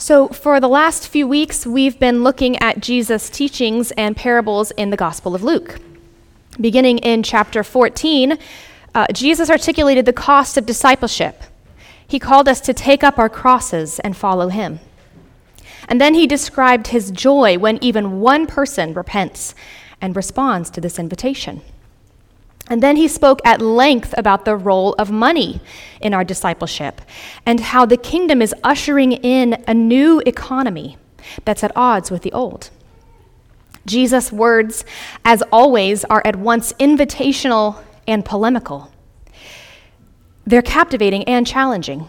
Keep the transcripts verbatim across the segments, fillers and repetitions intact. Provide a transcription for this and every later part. So for the last few weeks, we've been looking at Jesus' teachings and parables in the Gospel of Luke. Beginning in chapter fourteen, uh, Jesus articulated the cost of discipleship. He called us to take up our crosses and follow him. And then he described his joy when even one person repents and responds to this invitation. And then he spoke at length about the role of money in our discipleship and how the kingdom is ushering in a new economy that's at odds with the old. Jesus' words, as always, are at once invitational and polemical. They're captivating and challenging.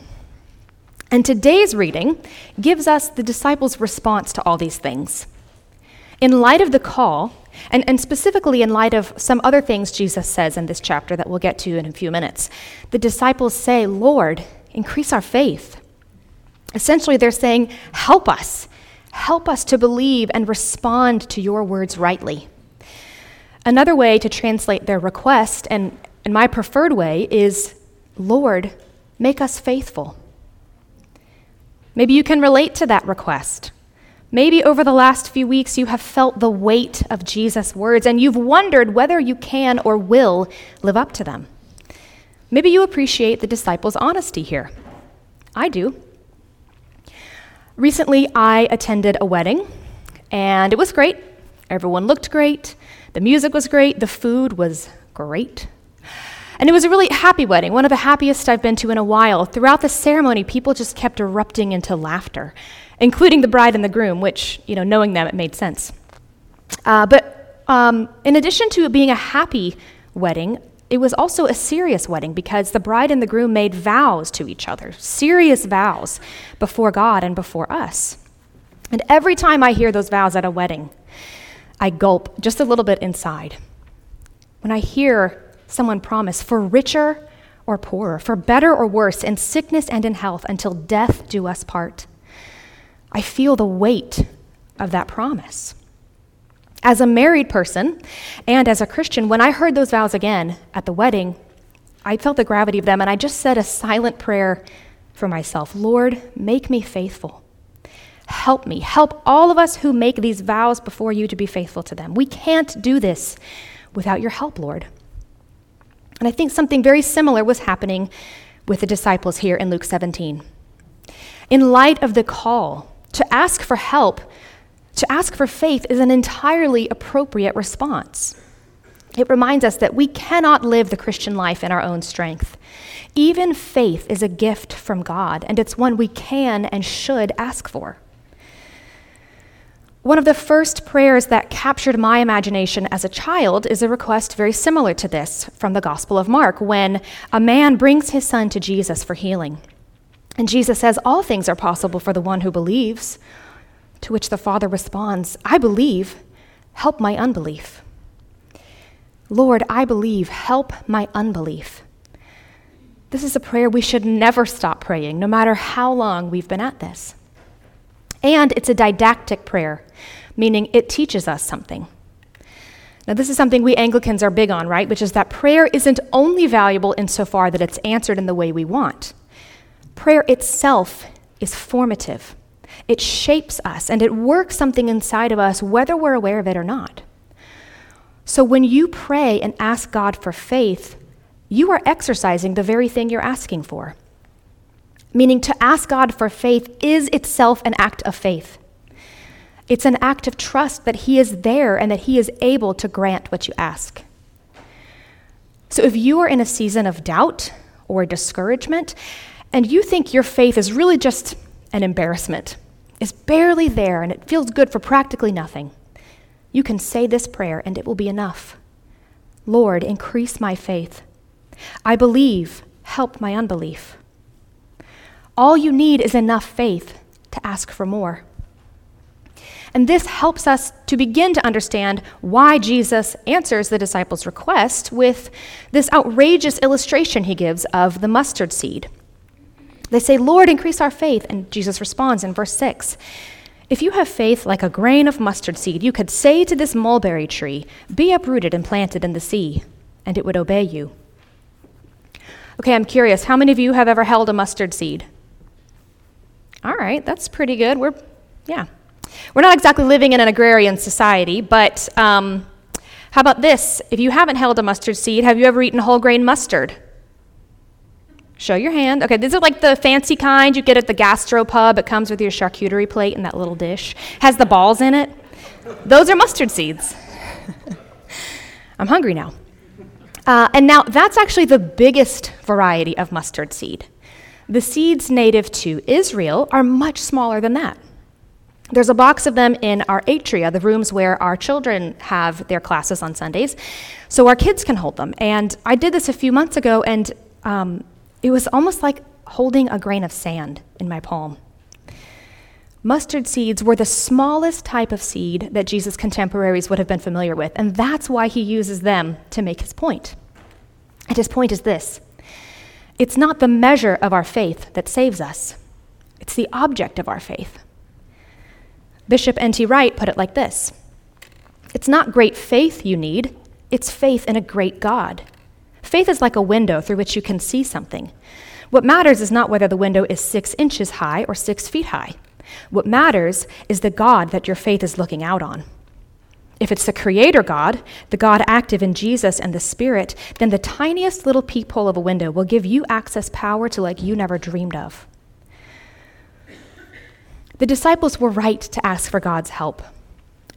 And today's reading gives us the disciples' response to all these things. In light of the call, And, and specifically in light of some other things Jesus says in this chapter that we'll get to in a few minutes, the disciples say, "Lord, increase our faith." Essentially, they're saying, help us. Help us to believe and respond to your words rightly. Another way to translate their request, and, and my preferred way, is, "Lord, make us faithful." Maybe you can relate to that request. Maybe over the last few weeks you have felt the weight of Jesus' words and you've wondered whether you can or will live up to them. Maybe you appreciate the disciples' honesty here. I do. Recently, I attended a wedding, and it was great. Everyone looked great. The music was great. The food was great. And it was a really happy wedding, one of the happiest I've been to in a while. Throughout the ceremony, people just kept erupting into laughter, including the bride and the groom, which, you know, knowing them, it made sense. Uh, but um, in addition to it being a happy wedding, it was also a serious wedding because the bride and the groom made vows to each other, serious vows before God and before us. And every time I hear those vows at a wedding, I gulp just a little bit inside. When I hear someone promise, "For richer or poorer, for better or worse, in sickness and in health, until death do us part," I feel the weight of that promise. As a married person and as a Christian, when I heard those vows again at the wedding, I felt the gravity of them, and I just said a silent prayer for myself. "Lord, make me faithful. Help me. Help all of us who make these vows before you to be faithful to them. We can't do this without your help, Lord." And I think something very similar was happening with the disciples here in Luke seventeen. In light of the call to ask for help, to ask for faith is an entirely appropriate response. It reminds us that we cannot live the Christian life in our own strength. Even faith is a gift from God, and it's one we can and should ask for. One of the first prayers that captured my imagination as a child is a request very similar to this from the Gospel of Mark, when a man brings his son to Jesus for healing. And Jesus says, "All things are possible for the one who believes," to which the father responds, "I believe, help my unbelief." Lord, I believe, help my unbelief. This is a prayer we should never stop praying, no matter how long we've been at this. And it's a didactic prayer, meaning it teaches us something. Now, this is something we Anglicans are big on, right? Which is that prayer isn't only valuable insofar that it's answered in the way we want. Prayer itself is formative. It shapes us, and it works something inside of us, whether we're aware of it or not. So when you pray and ask God for faith, you are exercising the very thing you're asking for. Meaning, to ask God for faith is itself an act of faith. It's an act of trust that he is there and that he is able to grant what you ask. So if you are in a season of doubt or discouragement, and you think your faith is really just an embarrassment, it's barely there, and it feels good for practically nothing, you can say this prayer, and it will be enough. "Lord, increase my faith. I believe, help my unbelief." All you need is enough faith to ask for more. And this helps us to begin to understand why Jesus answers the disciples' request with this outrageous illustration he gives of the mustard seed. They say, "Lord, increase our faith." And Jesus responds in verse six, "If you have faith like a grain of mustard seed, you could say to this mulberry tree, 'Be uprooted and planted in the sea,' and it would obey you." Okay, I'm curious, how many of you have ever held a mustard seed? All right, that's pretty good. We're, yeah. We're not exactly living in an agrarian society, but um, how about this? If you haven't held a mustard seed, have you ever eaten whole grain mustard? Show your hand. Okay, these are like the fancy kind you get at the gastropub. It comes with your charcuterie plate and that little dish. Has the balls in it. Those are mustard seeds. I'm hungry now. Uh, and now that's actually the biggest variety of mustard seed. The seeds native to Israel are much smaller than that. There's a box of them in our atria, the rooms where our children have their classes on Sundays, so our kids can hold them. And I did this a few months ago, and um, it was almost like holding a grain of sand in my palm. Mustard seeds were the smallest type of seed that Jesus' contemporaries would have been familiar with, and that's why he uses them to make his point. And his point is this: it's not the measure of our faith that saves us. It's the object of our faith. Bishop N T Wright put it like this: it's not great faith you need, it's faith in a great God. Faith is like a window through which you can see something. What matters is not whether the window is six inches high or six feet high. What matters is the God that your faith is looking out on. If it's the Creator God, the God active in Jesus and the Spirit, then the tiniest little peephole of a window will give you access power to like you never dreamed of. The disciples were right to ask for God's help.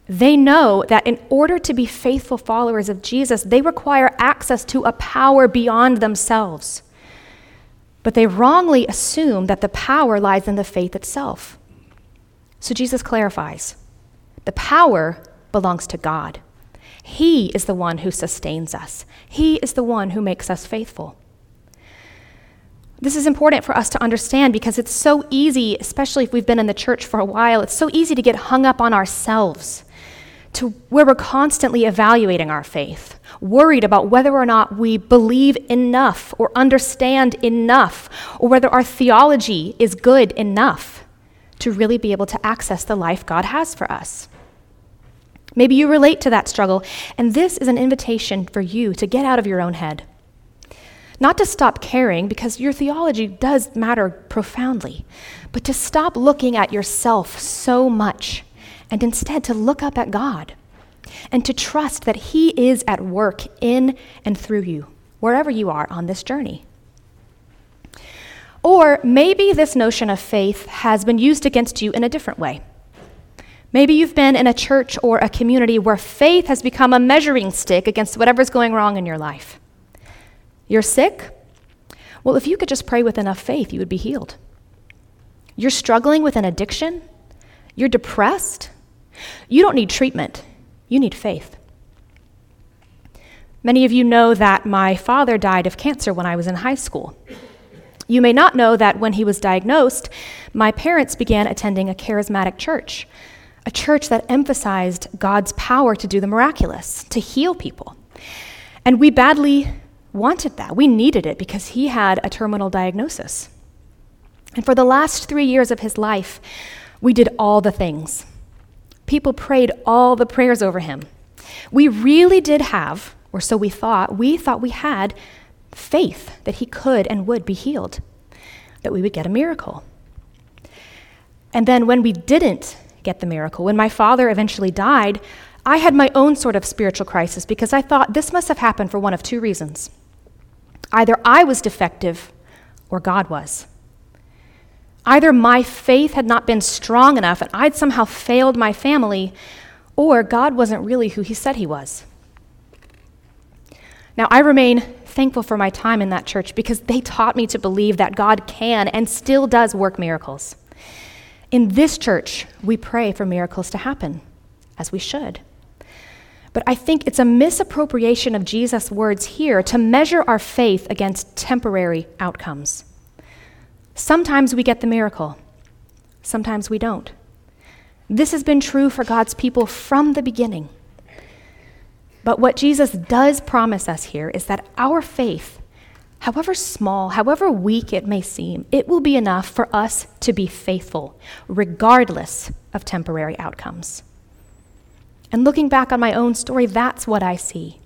They know that in order to be faithful followers of Jesus, they require access to a power beyond themselves. But they wrongly assume that the power lies in the faith itself. So Jesus clarifies, the power belongs to God. He is the one who sustains us. He is the one who makes us faithful. This is important for us to understand because it's so easy, especially if we've been in the church for a while, it's so easy to get hung up on ourselves, to where we're constantly evaluating our faith, worried about whether or not we believe enough or understand enough or whether our theology is good enough to really be able to access the life God has for us. Maybe you relate to that struggle, and this is an invitation for you to get out of your own head, not to stop caring because your theology does matter profoundly, but to stop looking at yourself so much and instead to look up at God and to trust that He is at work in and through you, wherever you are on this journey. Or maybe this notion of faith has been used against you in a different way. Maybe you've been in a church or a community where faith has become a measuring stick against whatever's going wrong in your life. You're sick? Well, if you could just pray with enough faith, you would be healed. You're struggling with an addiction? You're depressed? You don't need treatment. You need faith. Many of you know that my father died of cancer when I was in high school. You may not know that when he was diagnosed, my parents began attending a charismatic church, a church that emphasized God's power to do the miraculous, to heal people. And we badly wanted that. We needed it because he had a terminal diagnosis. And for the last three years of his life, we did all the things. People prayed all the prayers over him. We really did have, or so we thought, we thought we had faith that he could and would be healed, that we would get a miracle. And then when we didn't get the miracle, when my father eventually died, I had my own sort of spiritual crisis because I thought this must have happened for one of two reasons. Either I was defective or God was. Either my faith had not been strong enough and I'd somehow failed my family, or God wasn't really who he said he was. Now, I remain thankful for my time in that church because they taught me to believe that God can and still does work miracles. In this church, we pray for miracles to happen, as we should. But I think it's a misappropriation of Jesus' words here to measure our faith against temporary outcomes. Sometimes we get the miracle. Sometimes we don't. This has been true for God's people from the beginning. But what Jesus does promise us here is that our faith, however small, however weak it may seem, it will be enough for us to be faithful, regardless of temporary outcomes. And looking back on my own story, that's what I see.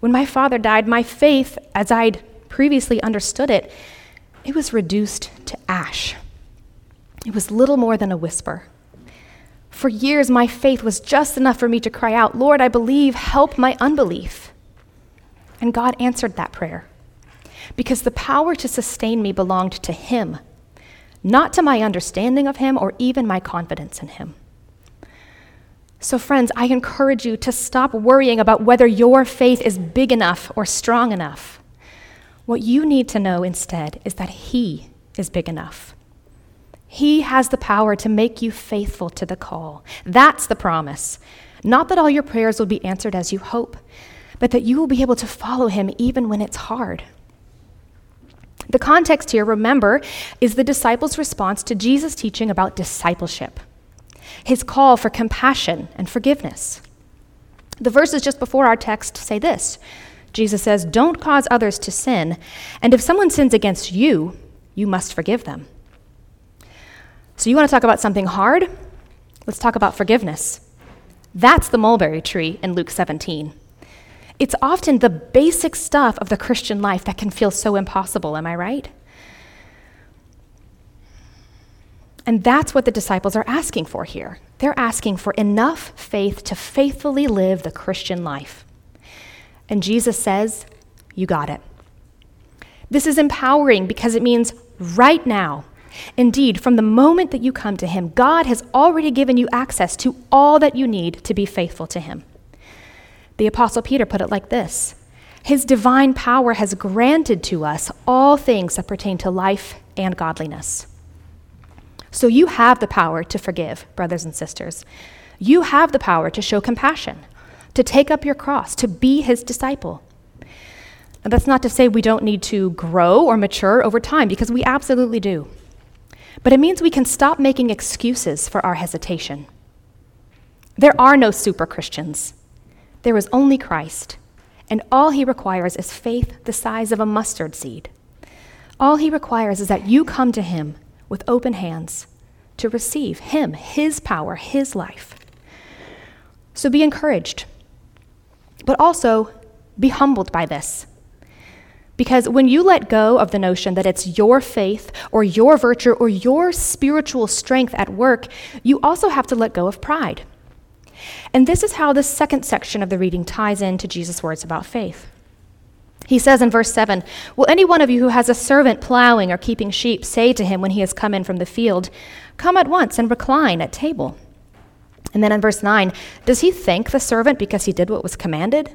When my father died, my faith, as I'd previously understood it, it was reduced to ash. It was little more than a whisper. For years, my faith was just enough for me to cry out, "Lord, I believe, help my unbelief." And God answered that prayer, because the power to sustain me belonged to him, not to my understanding of him or even my confidence in him. So friends, I encourage you to stop worrying about whether your faith is big enough or strong enough. What you need to know instead is that he is big enough. He has the power to make you faithful to the call. That's the promise. Not that all your prayers will be answered as you hope, but that you will be able to follow him even when it's hard. The context here, remember, is the disciples' response to Jesus' teaching about discipleship, his call for compassion and forgiveness. The verses just before our text say this. Jesus says, "Don't cause others to sin, and if someone sins against you, you must forgive them." So you want to talk about something hard? Let's talk about forgiveness. That's the mulberry tree in Luke seventeen. It's often the basic stuff of the Christian life that can feel so impossible, am I right? And that's what the disciples are asking for here. They're asking for enough faith to faithfully live the Christian life. And Jesus says, you got it. This is empowering because it means right now. Indeed, from the moment that you come to him, God has already given you access to all that you need to be faithful to him. The Apostle Peter put it like this: his divine power has granted to us all things that pertain to life and godliness. So you have the power to forgive, brothers and sisters. You have the power to show compassion, to take up your cross, to be his disciple. Now, that's not to say we don't need to grow or mature over time, because we absolutely do. But it means we can stop making excuses for our hesitation. There are no super Christians. There is only Christ, and all he requires is faith the size of a mustard seed. All he requires is that you come to him with open hands to receive him, his power, his life. So be encouraged, but also be humbled by this. Because when you let go of the notion that it's your faith or your virtue or your spiritual strength at work, you also have to let go of pride. And this is how the second section of the reading ties into Jesus' words about faith. He says in verse seven, "Will any one of you who has a servant plowing or keeping sheep say to him when he has come in from the field, 'Come at once and recline at table'?" And then in verse nine, "Does he thank the servant because he did what was commanded?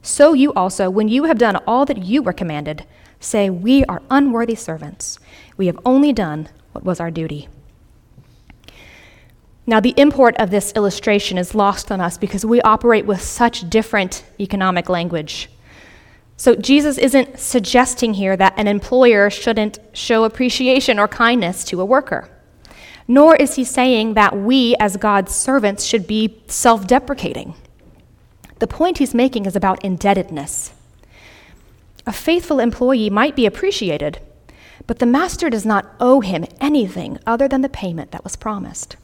So you also, when you have done all that you were commanded, say, 'We are unworthy servants. We have only done what was our duty.'" Now, the import of this illustration is lost on us because we operate with such different economic language. So Jesus isn't suggesting here that an employer shouldn't show appreciation or kindness to a worker, nor is he saying that we as God's servants should be self-deprecating. The point he's making is about indebtedness. A faithful employee might be appreciated, but the master does not owe him anything other than the payment that was promised.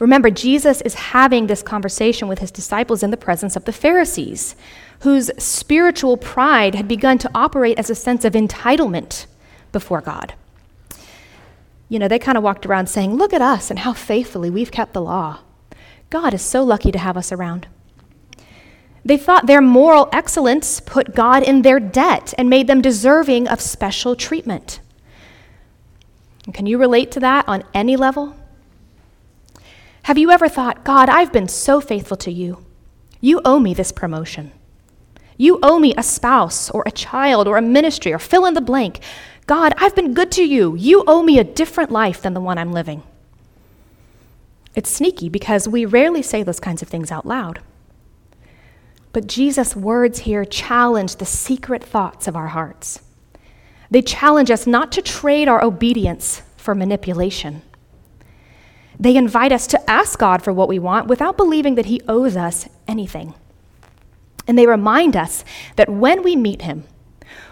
Remember, Jesus is having this conversation with his disciples in the presence of the Pharisees, whose spiritual pride had begun to operate as a sense of entitlement before God. You know, they kind of walked around saying, "Look at us and how faithfully we've kept the law. God is so lucky to have us around." They thought their moral excellence put God in their debt and made them deserving of special treatment. And can you relate to that on any level? Have you ever thought, "God, I've been so faithful to you. You owe me this promotion. You owe me a spouse or a child or a ministry or fill in the blank. God, I've been good to you. You owe me a different life than the one I'm living." It's sneaky because we rarely say those kinds of things out loud. But Jesus' words here challenge the secret thoughts of our hearts. They challenge us not to trade our obedience for manipulation. They invite us to ask God for what we want without believing that he owes us anything. And they remind us that when we meet him,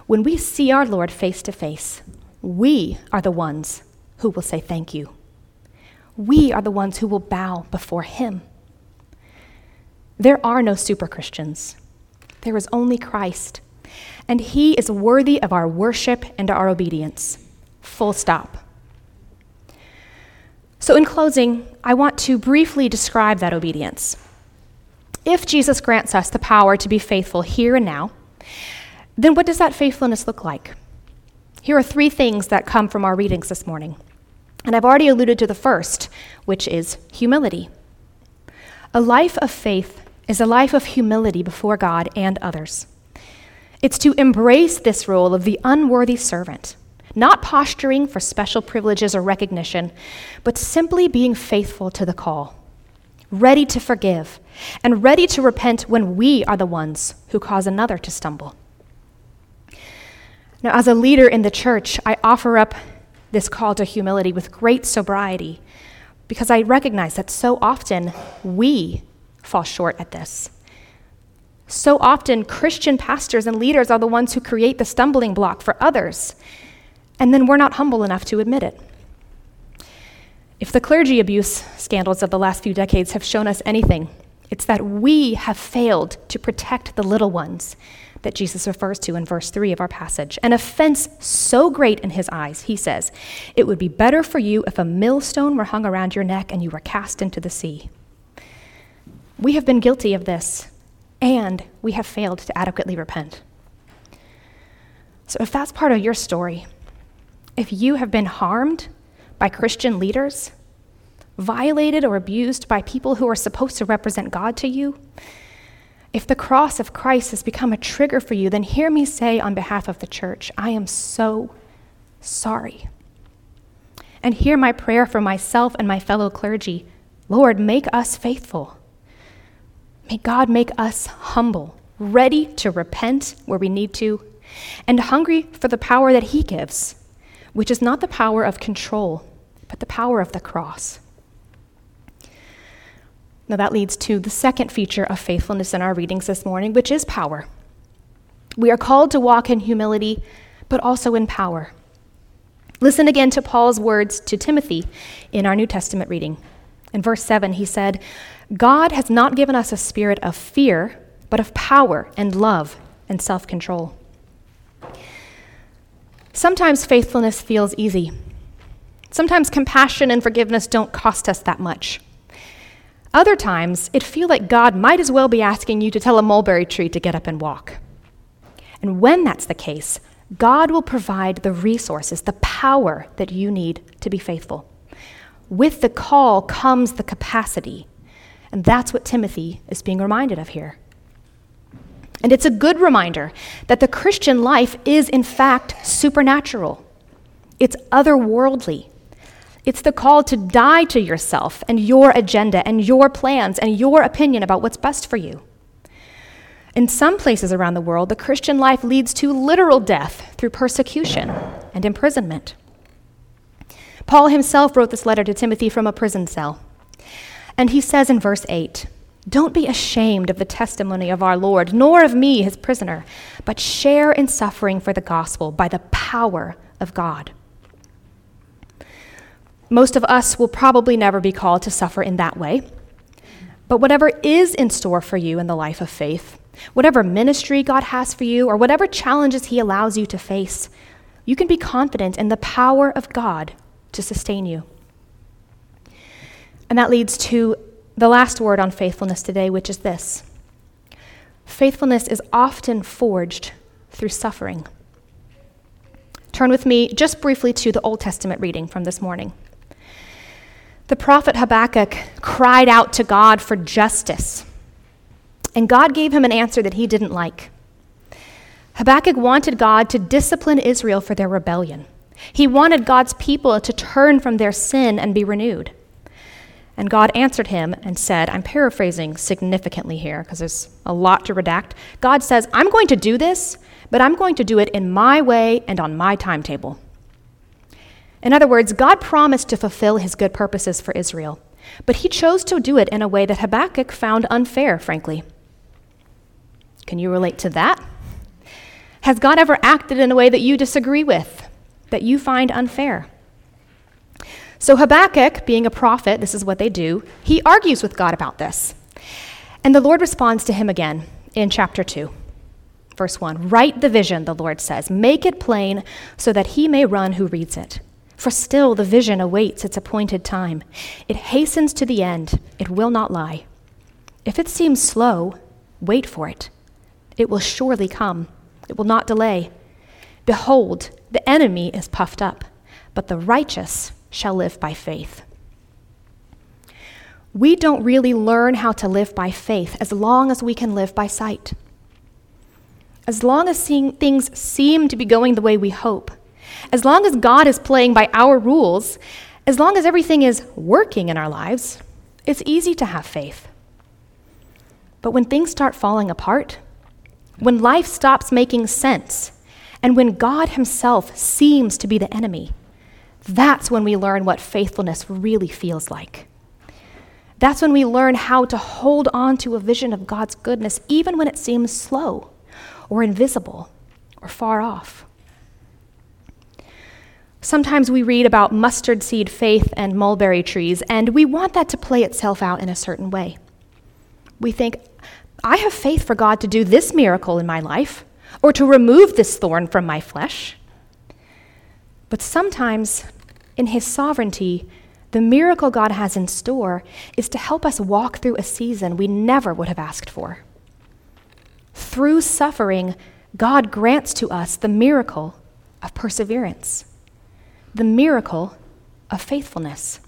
when we see our Lord face to face, we are the ones who will say thank you. We are the ones who will bow before him. There are no super Christians. There is only Christ, and he is worthy of our worship and our obedience. Full stop. So in closing, I want to briefly describe that obedience. If Jesus grants us the power to be faithful here and now, then what does that faithfulness look like? Here are three things that come from our readings this morning. And I've already alluded to the first, which is humility. A life of faith is a life of humility before God and others. It's to embrace this role of the unworthy servant, not posturing for special privileges or recognition, but simply being faithful to the call, ready to forgive, and ready to repent when we are the ones who cause another to stumble. Now, as a leader in the church, I offer up this call to humility with great sobriety because I recognize that so often we fall short at this. So often Christian pastors and leaders are the ones who create the stumbling block for others, and then we're not humble enough to admit it. If the clergy abuse scandals of the last few decades have shown us anything, it's that we have failed to protect the little ones that Jesus refers to in verse three of our passage. An offense so great in his eyes, he says, it would be better for you if a millstone were hung around your neck and you were cast into the sea. We have been guilty of this, and we have failed to adequately repent. So if that's part of your story, if you have been harmed by Christian leaders, violated or abused by people who are supposed to represent God to you, if the cross of Christ has become a trigger for you, then hear me say on behalf of the church, I am so sorry. And hear my prayer for myself and my fellow clergy. Lord, make us faithful. May God make us humble, ready to repent where we need to, and hungry for the power that he gives, which is not the power of control, but the power of the cross. Now that leads to the second feature of faithfulness in our readings this morning, which is power. We are called to walk in humility, but also in power. Listen again to Paul's words to Timothy in our New Testament reading. In verse seven, he said, God has not given us a spirit of fear, but of power and love and self-control. Sometimes faithfulness feels easy. Sometimes compassion and forgiveness don't cost us that much. Other times, it feels like God might as well be asking you to tell a mulberry tree to get up and walk. And when that's the case, God will provide the resources, the power that you need to be faithful. With the call comes the capacity. And that's what Timothy is being reminded of here. And it's a good reminder that the Christian life is, in fact, supernatural. It's otherworldly. It's the call to die to yourself and your agenda and your plans and your opinion about what's best for you. In some places around the world, the Christian life leads to literal death through persecution and imprisonment. Paul himself wrote this letter to Timothy from a prison cell. And he says in verse eight, don't be ashamed of the testimony of our Lord, nor of me, his prisoner, but share in suffering for the gospel by the power of God. Most of us will probably never be called to suffer in that way. But whatever is in store for you in the life of faith, whatever ministry God has for you, or whatever challenges he allows you to face, you can be confident in the power of God to sustain you. And that leads to the last word on faithfulness today, which is this. Faithfulness is often forged through suffering. Turn with me just briefly to the Old Testament reading from this morning. The prophet Habakkuk cried out to God for justice, and God gave him an answer that he didn't like. Habakkuk wanted God to discipline Israel for their rebellion. He wanted God's people to turn from their sin and be renewed. And God answered him and said, I'm paraphrasing significantly here because there's a lot to redact. God says, I'm going to do this, but I'm going to do it in my way and on my timetable. In other words, God promised to fulfill his good purposes for Israel, but he chose to do it in a way that Habakkuk found unfair, frankly. Can you relate to that? Has God ever acted in a way that you disagree with, that you find unfair? So Habakkuk, being a prophet, this is what they do, he argues with God about this. And the Lord responds to him again in chapter two, verse one. Write the vision, the Lord says. Make it plain so that he may run who reads it. For still the vision awaits its appointed time. It hastens to the end. It will not lie. If it seems slow, wait for it. It will surely come. It will not delay. Behold, the enemy is puffed up, but the righteous shall live by faith. We don't really learn how to live by faith as long as we can live by sight. As long as seeing things seem to be going the way we hope, as long as God is playing by our rules, as long as everything is working in our lives, it's easy to have faith. But when things start falling apart, when life stops making sense, and when God himself seems to be the enemy, that's when we learn what faithfulness really feels like. That's when we learn how to hold on to a vision of God's goodness, even when it seems slow or invisible or far off. Sometimes we read about mustard seed faith and mulberry trees, and we want that to play itself out in a certain way. We think, I have faith for God to do this miracle in my life, or to remove this thorn from my flesh. But sometimes, in his sovereignty, the miracle God has in store is to help us walk through a season we never would have asked for. Through suffering, God grants to us the miracle of perseverance, the miracle of faithfulness.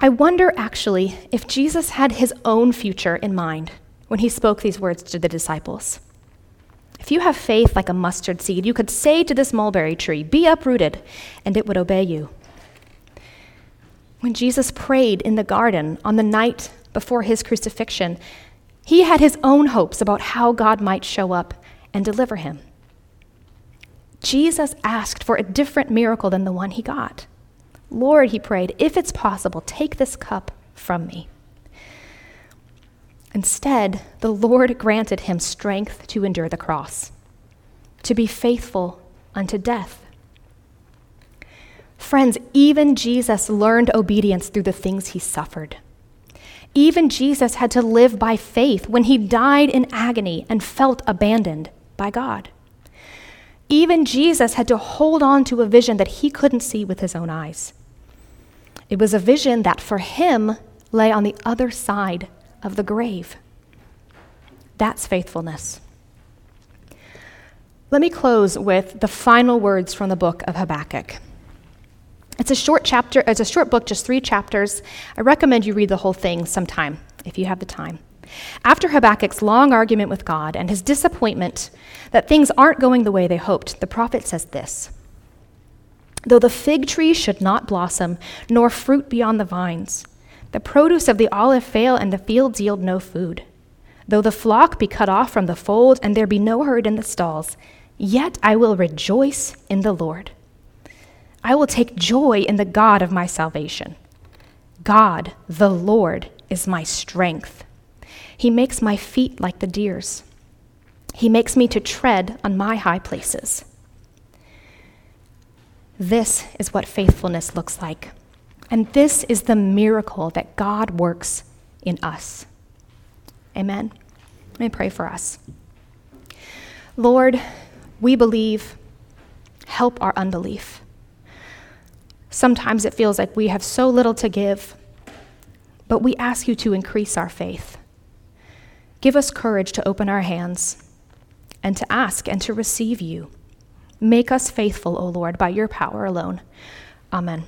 I wonder, actually, if Jesus had his own future in mind when he spoke these words to the disciples. If you have faith like a mustard seed, you could say to this mulberry tree, "Be uprooted," and it would obey you. When Jesus prayed in the garden on the night before his crucifixion, he had his own hopes about how God might show up and deliver him. Jesus asked for a different miracle than the one he got. "Lord," he prayed, "if it's possible, take this cup from me." Instead, the Lord granted him strength to endure the cross, to be faithful unto death. Friends, even Jesus learned obedience through the things he suffered. Even Jesus had to live by faith when he died in agony and felt abandoned by God. Even Jesus had to hold on to a vision that he couldn't see with his own eyes. It was a vision that for him lay on the other side of the grave. That's faithfulness. Let me close with the final words from the book of Habakkuk. It's a short chapter, it's a short book, just three chapters. I recommend you read the whole thing sometime if you have the time. After Habakkuk's long argument with God and his disappointment that things aren't going the way they hoped, the prophet says this: "Though the fig tree should not blossom, nor fruit beyond the vines, the produce of the olive fail and the fields yield no food, though the flock be cut off from the fold and there be no herd in the stalls, yet I will rejoice in the Lord. I will take joy in the God of my salvation. God, the Lord, is my strength. He makes my feet like the deer's. He makes me to tread on my high places." This is what faithfulness looks like. And this is the miracle that God works in us. Amen. Let me pray for us. Lord, we believe. Help our unbelief. Sometimes it feels like we have so little to give, but we ask you to increase our faith. Give us courage to open our hands and to ask and to receive you. Make us faithful, O Lord, by your power alone. Amen.